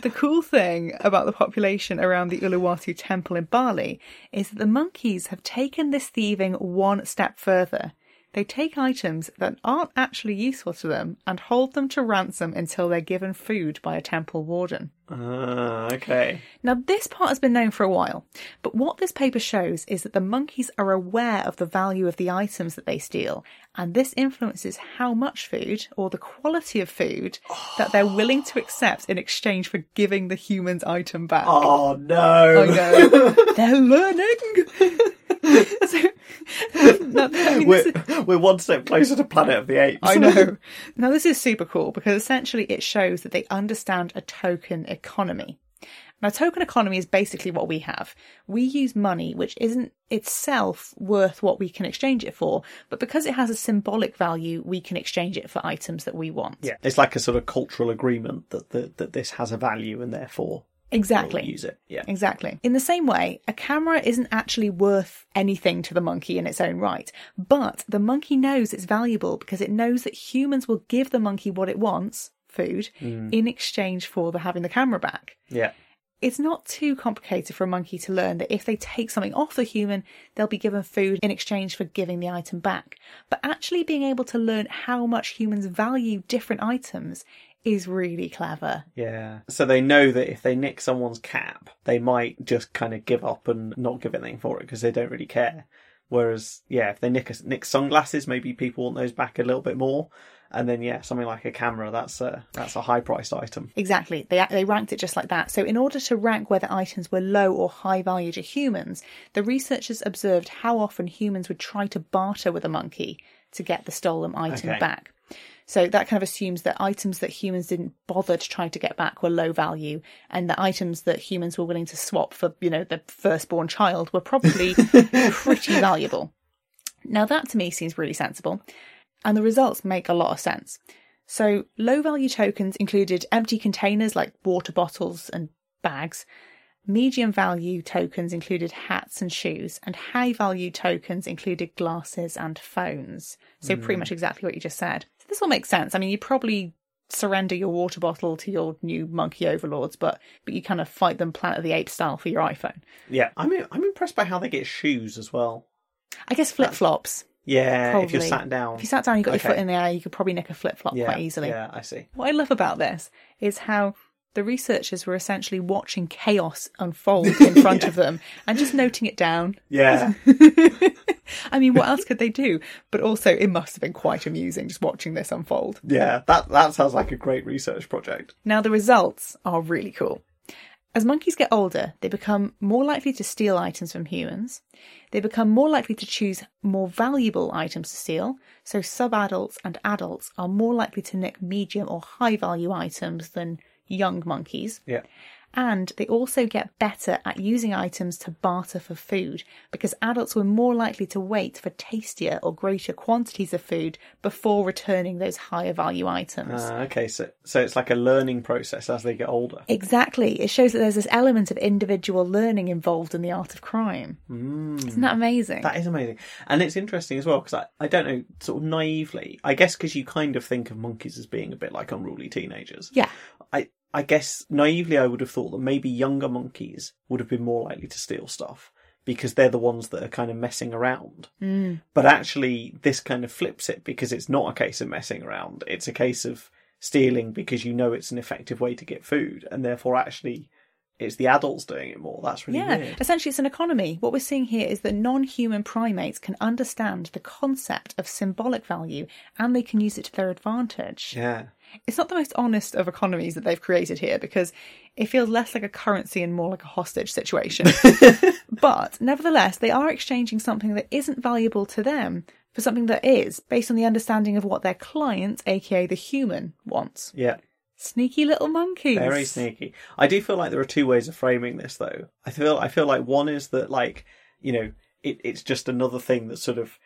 the cool thing about the population around the Uluwatu Temple in Bali is that the monkeys have taken this thieving one step further. They take items that aren't actually useful to them and hold them to ransom until they're given food by a temple warden. Okay. Now, this part has been known for a while, but what this paper shows is that the monkeys are aware of the value of the items that they steal, and this influences how much food, or the quality of food, that they're willing to accept in exchange for giving the human's item back. Oh, no. I know. They're learning. So, we're one step closer to Planet of the Apes. I know. Now, this is super cool because essentially it shows that they understand a token economy. Now, token economy is basically what we have. We use money, which isn't itself worth what we can exchange it for, but because it has a symbolic value, we can exchange it for items that we want. Yeah, it's like a sort of cultural agreement that this has a value and therefore... Exactly. Use it. Yeah. Exactly. In the same way, a camera isn't actually worth anything to the monkey in its own right, but the monkey knows it's valuable because it knows that humans will give the monkey what it wants, food, in exchange for having the camera back. Yeah. It's not too complicated for a monkey to learn that if they take something off the human, they'll be given food in exchange for giving the item back. But actually being able to learn how much humans value different items is really clever. Yeah. So they know that if they nick someone's cap, they might just kind of give up and not give anything for it because they don't really care. Whereas, yeah, if they nick sunglasses, maybe people want those back a little bit more. And then, yeah, something like a camera, that's a high-priced item. Exactly. They ranked it just like that. So in order to rank whether items were low or high value to humans, the researchers observed how often humans would try to barter with a monkey to get the stolen item back. So that kind of assumes that items that humans didn't bother to try to get back were low value, and the items that humans were willing to swap for, you know, the firstborn child were probably pretty valuable. Now that to me seems really sensible, and the results make a lot of sense. So low value tokens included empty containers like water bottles and bags. Medium value tokens included hats and shoes, and high value tokens included glasses and phones. So pretty much exactly what you just said. So this all makes sense. I mean, you probably surrender your water bottle to your new monkey overlords, but you kind of fight them Planet of the Apes style for your iPhone. Yeah, I'm impressed by how they get shoes as well. I guess flip-flops. Yeah, probably. If you're sat down. If you sat down, you've got your foot in the air, you could probably nick a flip-flop quite easily. Yeah, I see. What I love about this is how... the researchers were essentially watching chaos unfold in front of them and just noting it down. Yeah. I mean, what else could they do? But also, it must have been quite amusing just watching this unfold. Yeah, that sounds like a great research project. Now, the results are really cool. As monkeys get older, they become more likely to steal items from humans. They become more likely to choose more valuable items to steal. So sub-adults and adults are more likely to nick medium or high-value items than young monkeys. Yeah. And they also get better at using items to barter for food, because adults were more likely to wait for tastier or greater quantities of food before returning those higher value items. Okay, so it's like a learning process as they get older. Exactly. It shows that there's this element of individual learning involved in the art of crime. Isn't that amazing? That is amazing. And it's interesting as well, because I don't know, sort of naively, I guess because you kind of think of monkeys as being a bit like unruly teenagers. Yeah. I guess naively I would have thought that maybe younger monkeys would have been more likely to steal stuff because they're the ones that are kind of messing around. But actually this kind of flips it, because it's not a case of messing around. It's a case of stealing because you know it's an effective way to get food, and therefore actually it's the adults doing it more. That's really weird. Yeah, essentially it's an economy. What we're seeing here is that non-human primates can understand the concept of symbolic value and they can use it to their advantage. Yeah. It's not the most honest of economies that they've created here, because it feels less like a currency and more like a hostage situation. But nevertheless, they are exchanging something that isn't valuable to them for something that is, based on the understanding of what their client, aka the human, wants. Yeah. Sneaky little monkeys. Very sneaky. I do feel like there are two ways of framing this, though. I feel like one is that, like, you know, it's just another thing that's sort of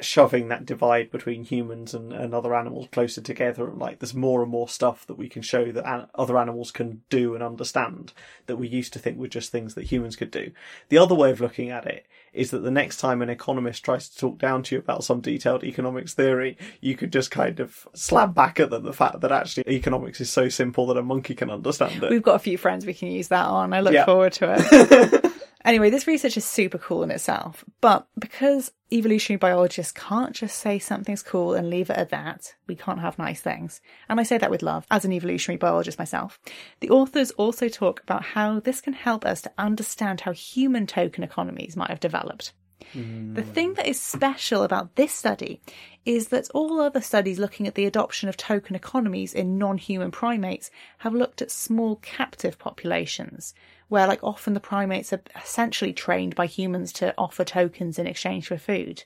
shoving that divide between humans and other animals closer together, and like there's more and more stuff that we can show that other animals can do and understand that we used to think were just things that humans could do. The other way of looking at it is that the next time an economist tries to talk down to you about some detailed economics theory, you could just kind of slam back at them the fact that actually economics is so simple that a monkey can understand it. We've got a few friends we can use that on. I look forward to it. Anyway, this research is super cool in itself, but because evolutionary biologists can't just say something's cool and leave it at that, we can't have nice things. And I say that with love, as an evolutionary biologist myself. The authors also talk about how this can help us to understand how human token economies might have developed. The thing that is special about this study is that all other studies looking at the adoption of token economies in non-human primates have looked at small captive populations, where, like, often the primates are essentially trained by humans to offer tokens in exchange for food.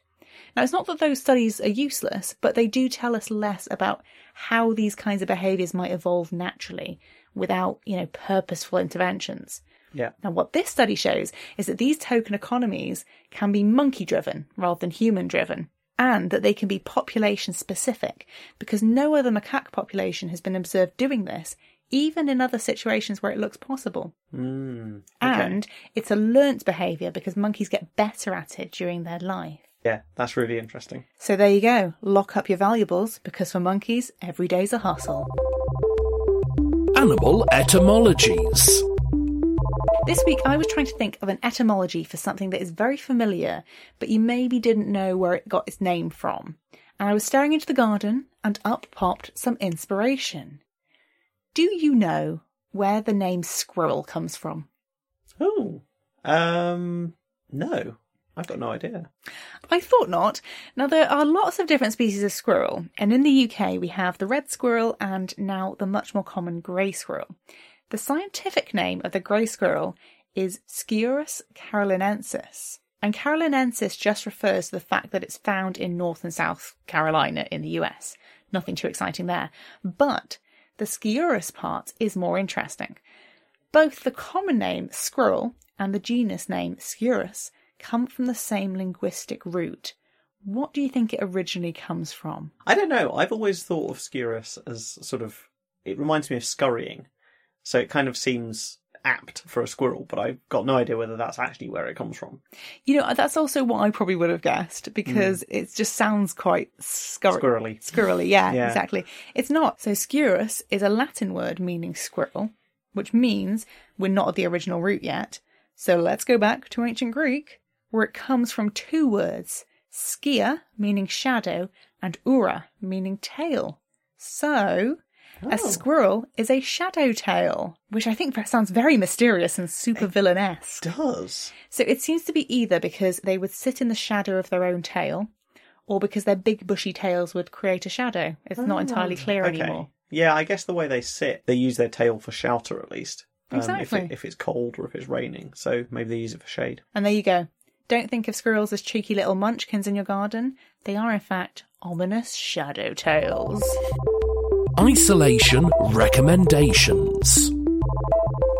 Now, it's not that those studies are useless, but they do tell us less about how these kinds of behaviours might evolve naturally without, you know, purposeful interventions. Yeah. Now, what this study shows is that these token economies can be monkey-driven rather than human-driven, and that they can be population-specific, because no other macaque population has been observed doing this, even in other situations where it looks possible. Okay. And it's a learnt behaviour, because monkeys get better at it during their life. Yeah, that's really interesting. So there you go. Lock up your valuables, because for monkeys, every day's a hustle. Animal etymologies. This week, I was trying to think of an etymology for something that is very familiar, but you maybe didn't know where it got its name from. And I was staring into the garden, and up popped some inspiration. Do you know where the name squirrel comes from? Oh, no. I've got no idea. I thought not. Now, there are lots of different species of squirrel, and in the UK we have the red squirrel and now the much more common grey squirrel. The scientific name of the grey squirrel is Sciurus carolinensis, and carolinensis just refers to the fact that it's found in North and South Carolina in the US. Nothing too exciting there. But the Sciurus part is more interesting. Both the common name squirrel and the genus name Sciurus come from the same linguistic root. What do you think it originally comes from? I don't know. I've always thought of Sciurus as sort of, it reminds me of scurrying. So it kind of seems apt for a squirrel, but I've got no idea whether that's actually where it comes from. You know, that's also what I probably would have guessed, because it just sounds quite squirrely. Squirrely, yeah, exactly. It's not. So Sciurus is a Latin word meaning squirrel, which means we're not at the original root yet. So let's go back to ancient Greek, where it comes from two words, scia, meaning shadow, and ura, meaning tail. So Oh. A squirrel is a shadow tail, which I think sounds very mysterious and super villain-esque. It does. So it seems to be either because they would sit in the shadow of their own tail, or because their big bushy tails would create a shadow. It's not entirely clear anymore. Yeah, I guess the way they sit, they use their tail for shelter at least. Exactly. If it's cold or if it's raining. So maybe they use it for shade. And there you go. Don't think of squirrels as cheeky little munchkins in your garden. They are, in fact, ominous shadow tails. Isolation recommendations.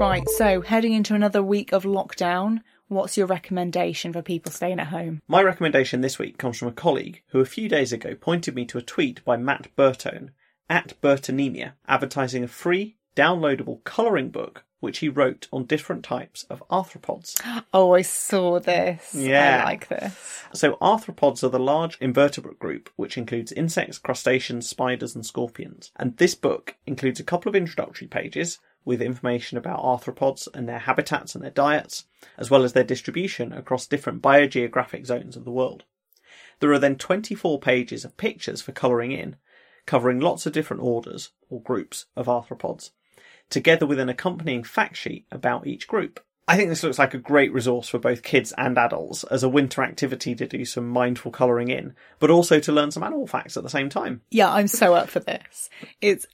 Right, so heading into another week of lockdown, what's your recommendation for people staying at home? My recommendation this week comes from a colleague who a few days ago pointed me to a tweet by Matt Bertone, at Bertonemia, advertising a free, downloadable colouring book which he wrote on different types of arthropods. Oh, I saw this. Yeah. I like this. So arthropods are the large invertebrate group, which includes insects, crustaceans, spiders and scorpions. And this book includes a couple of introductory pages with information about arthropods and their habitats and their diets, as well as their distribution across different biogeographic zones of the world. There are then 24 pages of pictures for colouring in, covering lots of different orders or groups of arthropods, together with an accompanying fact sheet about each group. I think this looks like a great resource for both kids and adults as a winter activity to do some mindful colouring in, but also to learn some animal facts at the same time. Yeah, I'm so up for this.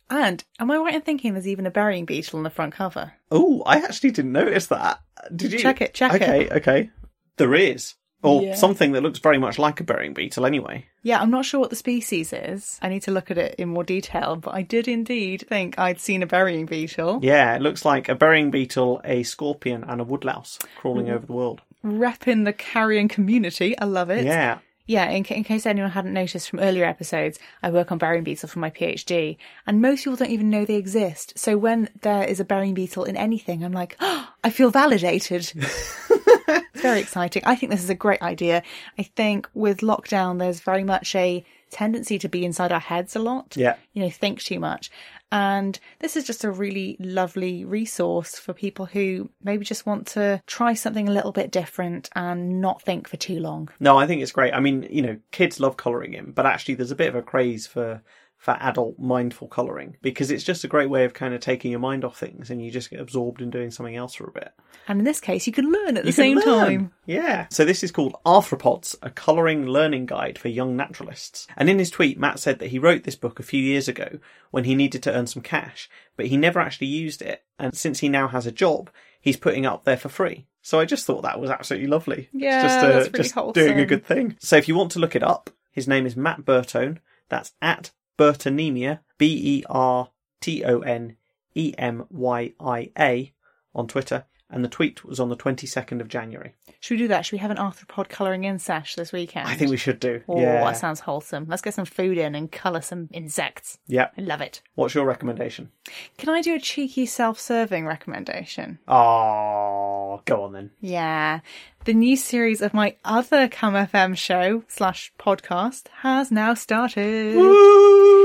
And am I right in thinking there's even a burying beetle on the front cover? Oh, I actually didn't notice that. Did you? Check it. Okay. There is. Or something that looks very much like a burying beetle anyway. Yeah, I'm not sure what the species is. I need to look at it in more detail, but I did indeed think I'd seen a burying beetle. Yeah, it looks like a burying beetle, a scorpion and a woodlouse crawling over the world. Repping the carrion community. I love it. Yeah. Yeah, in case anyone hadn't noticed from earlier episodes, I work on burying beetle for my PhD, and most people don't even know they exist. So when there is a burying beetle in anything, I'm like, oh, I feel validated. It's very exciting. I think this is a great idea. I think with lockdown, there's very much a tendency to be inside our heads a lot. Yeah. You know, think too much. And this is just a really lovely resource for people who maybe just want to try something a little bit different and not think for too long. No, I think it's great. I mean, you know, kids love colouring in, but actually there's a bit of a craze for adult mindful colouring, because it's just a great way of kind of taking your mind off things and you just get absorbed in doing something else for a bit. And in this case, you can learn at the same time. Yeah. So this is called Arthropods, a colouring learning guide for young naturalists. And in his tweet, Matt said that he wrote this book a few years ago when he needed to earn some cash, but he never actually used it. And since he now has a job, he's putting it up there for free. So I just thought that was absolutely lovely. Yeah, it's just, that's really just wholesome. Doing a good thing. So if you want to look it up, his name is Matt Bertone. That's at Bertonemia, Bertonemia, on Twitter, and the tweet was on the 22nd of January. Should we do that? Should we have an arthropod colouring in sesh this weekend? I think we should do. Oh, yeah. That sounds wholesome. Let's get some food in and colour some insects. Yeah. I love it. What's your recommendation? Can I do a cheeky self-serving recommendation? Oh, go on then. Yeah. The new series of my other CamFM show / podcast has now started. Woo!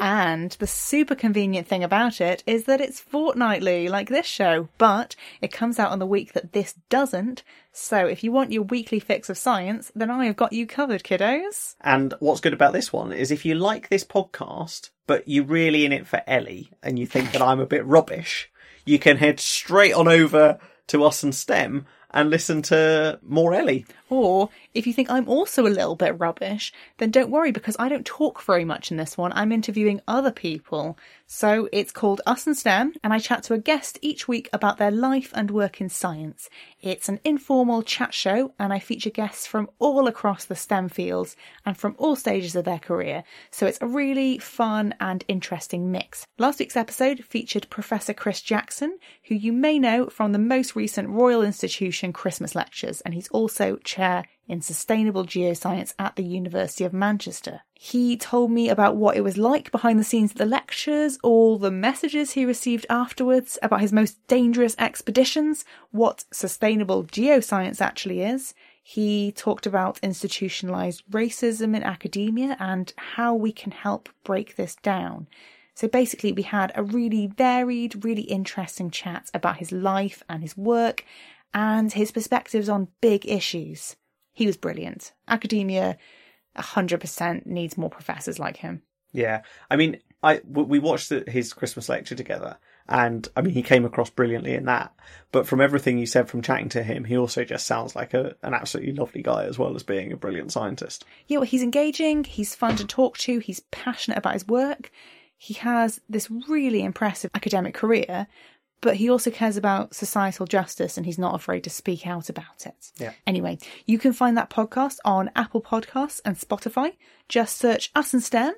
And the super convenient thing about it is that it's fortnightly, like this show, but it comes out on the week that this doesn't. So if you want your weekly fix of science, then I have got you covered, kiddos. And what's good about this one is if you like this podcast, but you're really in it for Ellie and you think that I'm a bit rubbish, you can head straight on over to Us and STEM and listen to more Ellie. Or if you think I'm also a little bit rubbish, then don't worry, because I don't talk very much in this one. I'm interviewing other people. So it's called Us and STEM, and I chat to a guest each week about their life and work in science. It's an informal chat show, and I feature guests from all across the STEM fields and from all stages of their career. So it's a really fun and interesting mix. Last week's episode featured Professor Chris Jackson, who you may know from the most recent Royal Institution Christmas lectures, and he's also chair in sustainable geoscience at the University of Manchester. He told me about what it was like behind the scenes at the lectures, all the messages he received afterwards about his most dangerous expeditions, what sustainable geoscience actually is. He talked about institutionalized racism in academia and how we can help break this down. So basically we had a really varied, really interesting chat about his life and his work and his perspectives on big issues. He was brilliant. Academia, 100%, needs more professors like him. Yeah. I mean, we watched his Christmas lecture together, and I mean, he came across brilliantly in that. But from everything you said, from chatting to him, he also just sounds like an absolutely lovely guy, as well as being a brilliant scientist. Yeah, well, he's engaging, he's fun to talk to, he's passionate about his work. He has this really impressive academic career, but he also cares about societal justice, and he's not afraid to speak out about it. Yeah. Anyway, you can find that podcast on Apple Podcasts and Spotify. Just search Us and STEM.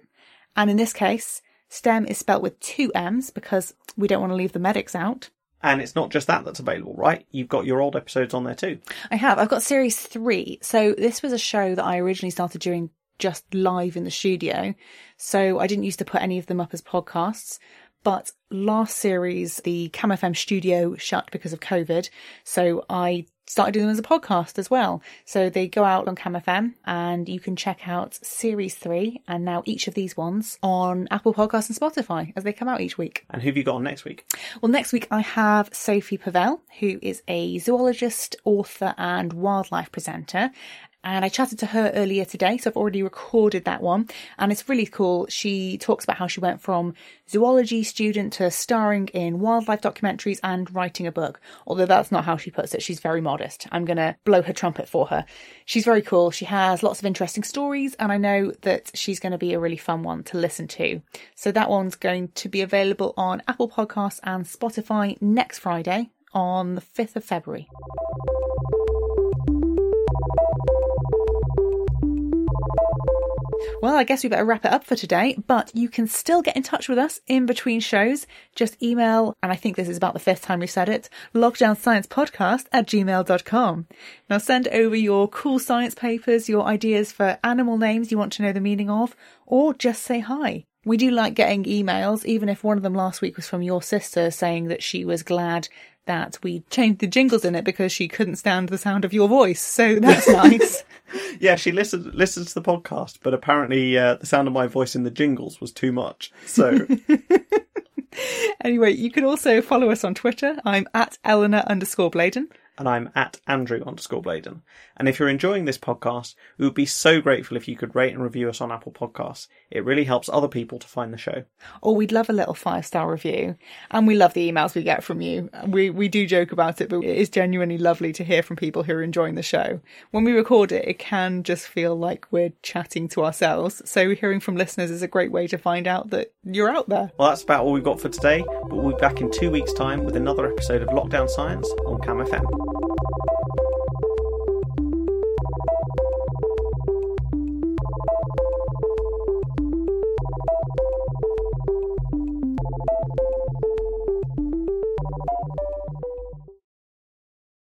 And in this case, STEM is spelt with 2 M's because we don't want to leave the medics out. And it's not just that's available, right? You've got your old episodes on there too. I have. I've got series 3. So this was a show that I originally started doing just live in the studio. So I didn't used to put any of them up as podcasts. But last series, the CamFM studio shut because of COVID. So I started doing them as a podcast as well. So they go out on CamFM, and you can check out series 3 and now each of these ones on Apple Podcasts and Spotify as they come out each week. And who have you got on next week? Well, next week I have Sophie Pavel, who is a zoologist, author and wildlife presenter. And I chatted to her earlier today, so I've already recorded that one. And it's really cool. She talks about how she went from zoology student to starring in wildlife documentaries and writing a book. Although that's not how she puts it. She's very modest. I'm going to blow her trumpet for her. She's very cool. She has lots of interesting stories. And I know that she's going to be a really fun one to listen to. So that one's going to be available on Apple Podcasts and Spotify next Friday on the 5th of February. Well, I guess we better wrap it up for today, but you can still get in touch with us in between shows. Just email, and I think this is about the 5th time we've said it, lockdownsciencepodcast@gmail.com. Now send over your cool science papers, your ideas for animal names you want to know the meaning of, or just say hi. We do like getting emails, even if one of them last week was from your sister saying that she was glad that we changed the jingles in it because she couldn't stand the sound of your voice. So that's nice. Yeah, she listened to the podcast, but apparently the sound of my voice in the jingles was too much. So anyway, you can also follow us on Twitter. I'm at Eleanor_Bladen. And I'm at Andrew_Bladen. And if you're enjoying this podcast, we would be so grateful if you could rate and review us on Apple Podcasts. It really helps other people to find the show. Oh, we'd love a little 5-star review. And we love the emails we get from you. We do joke about it, but it is genuinely lovely to hear from people who are enjoying the show. When we record it, it can just feel like we're chatting to ourselves. So hearing from listeners is a great way to find out that you're out there. Well, that's about all we've got for today. But we'll be back in 2 weeks' time with another episode of Lockdown Science on CamFM.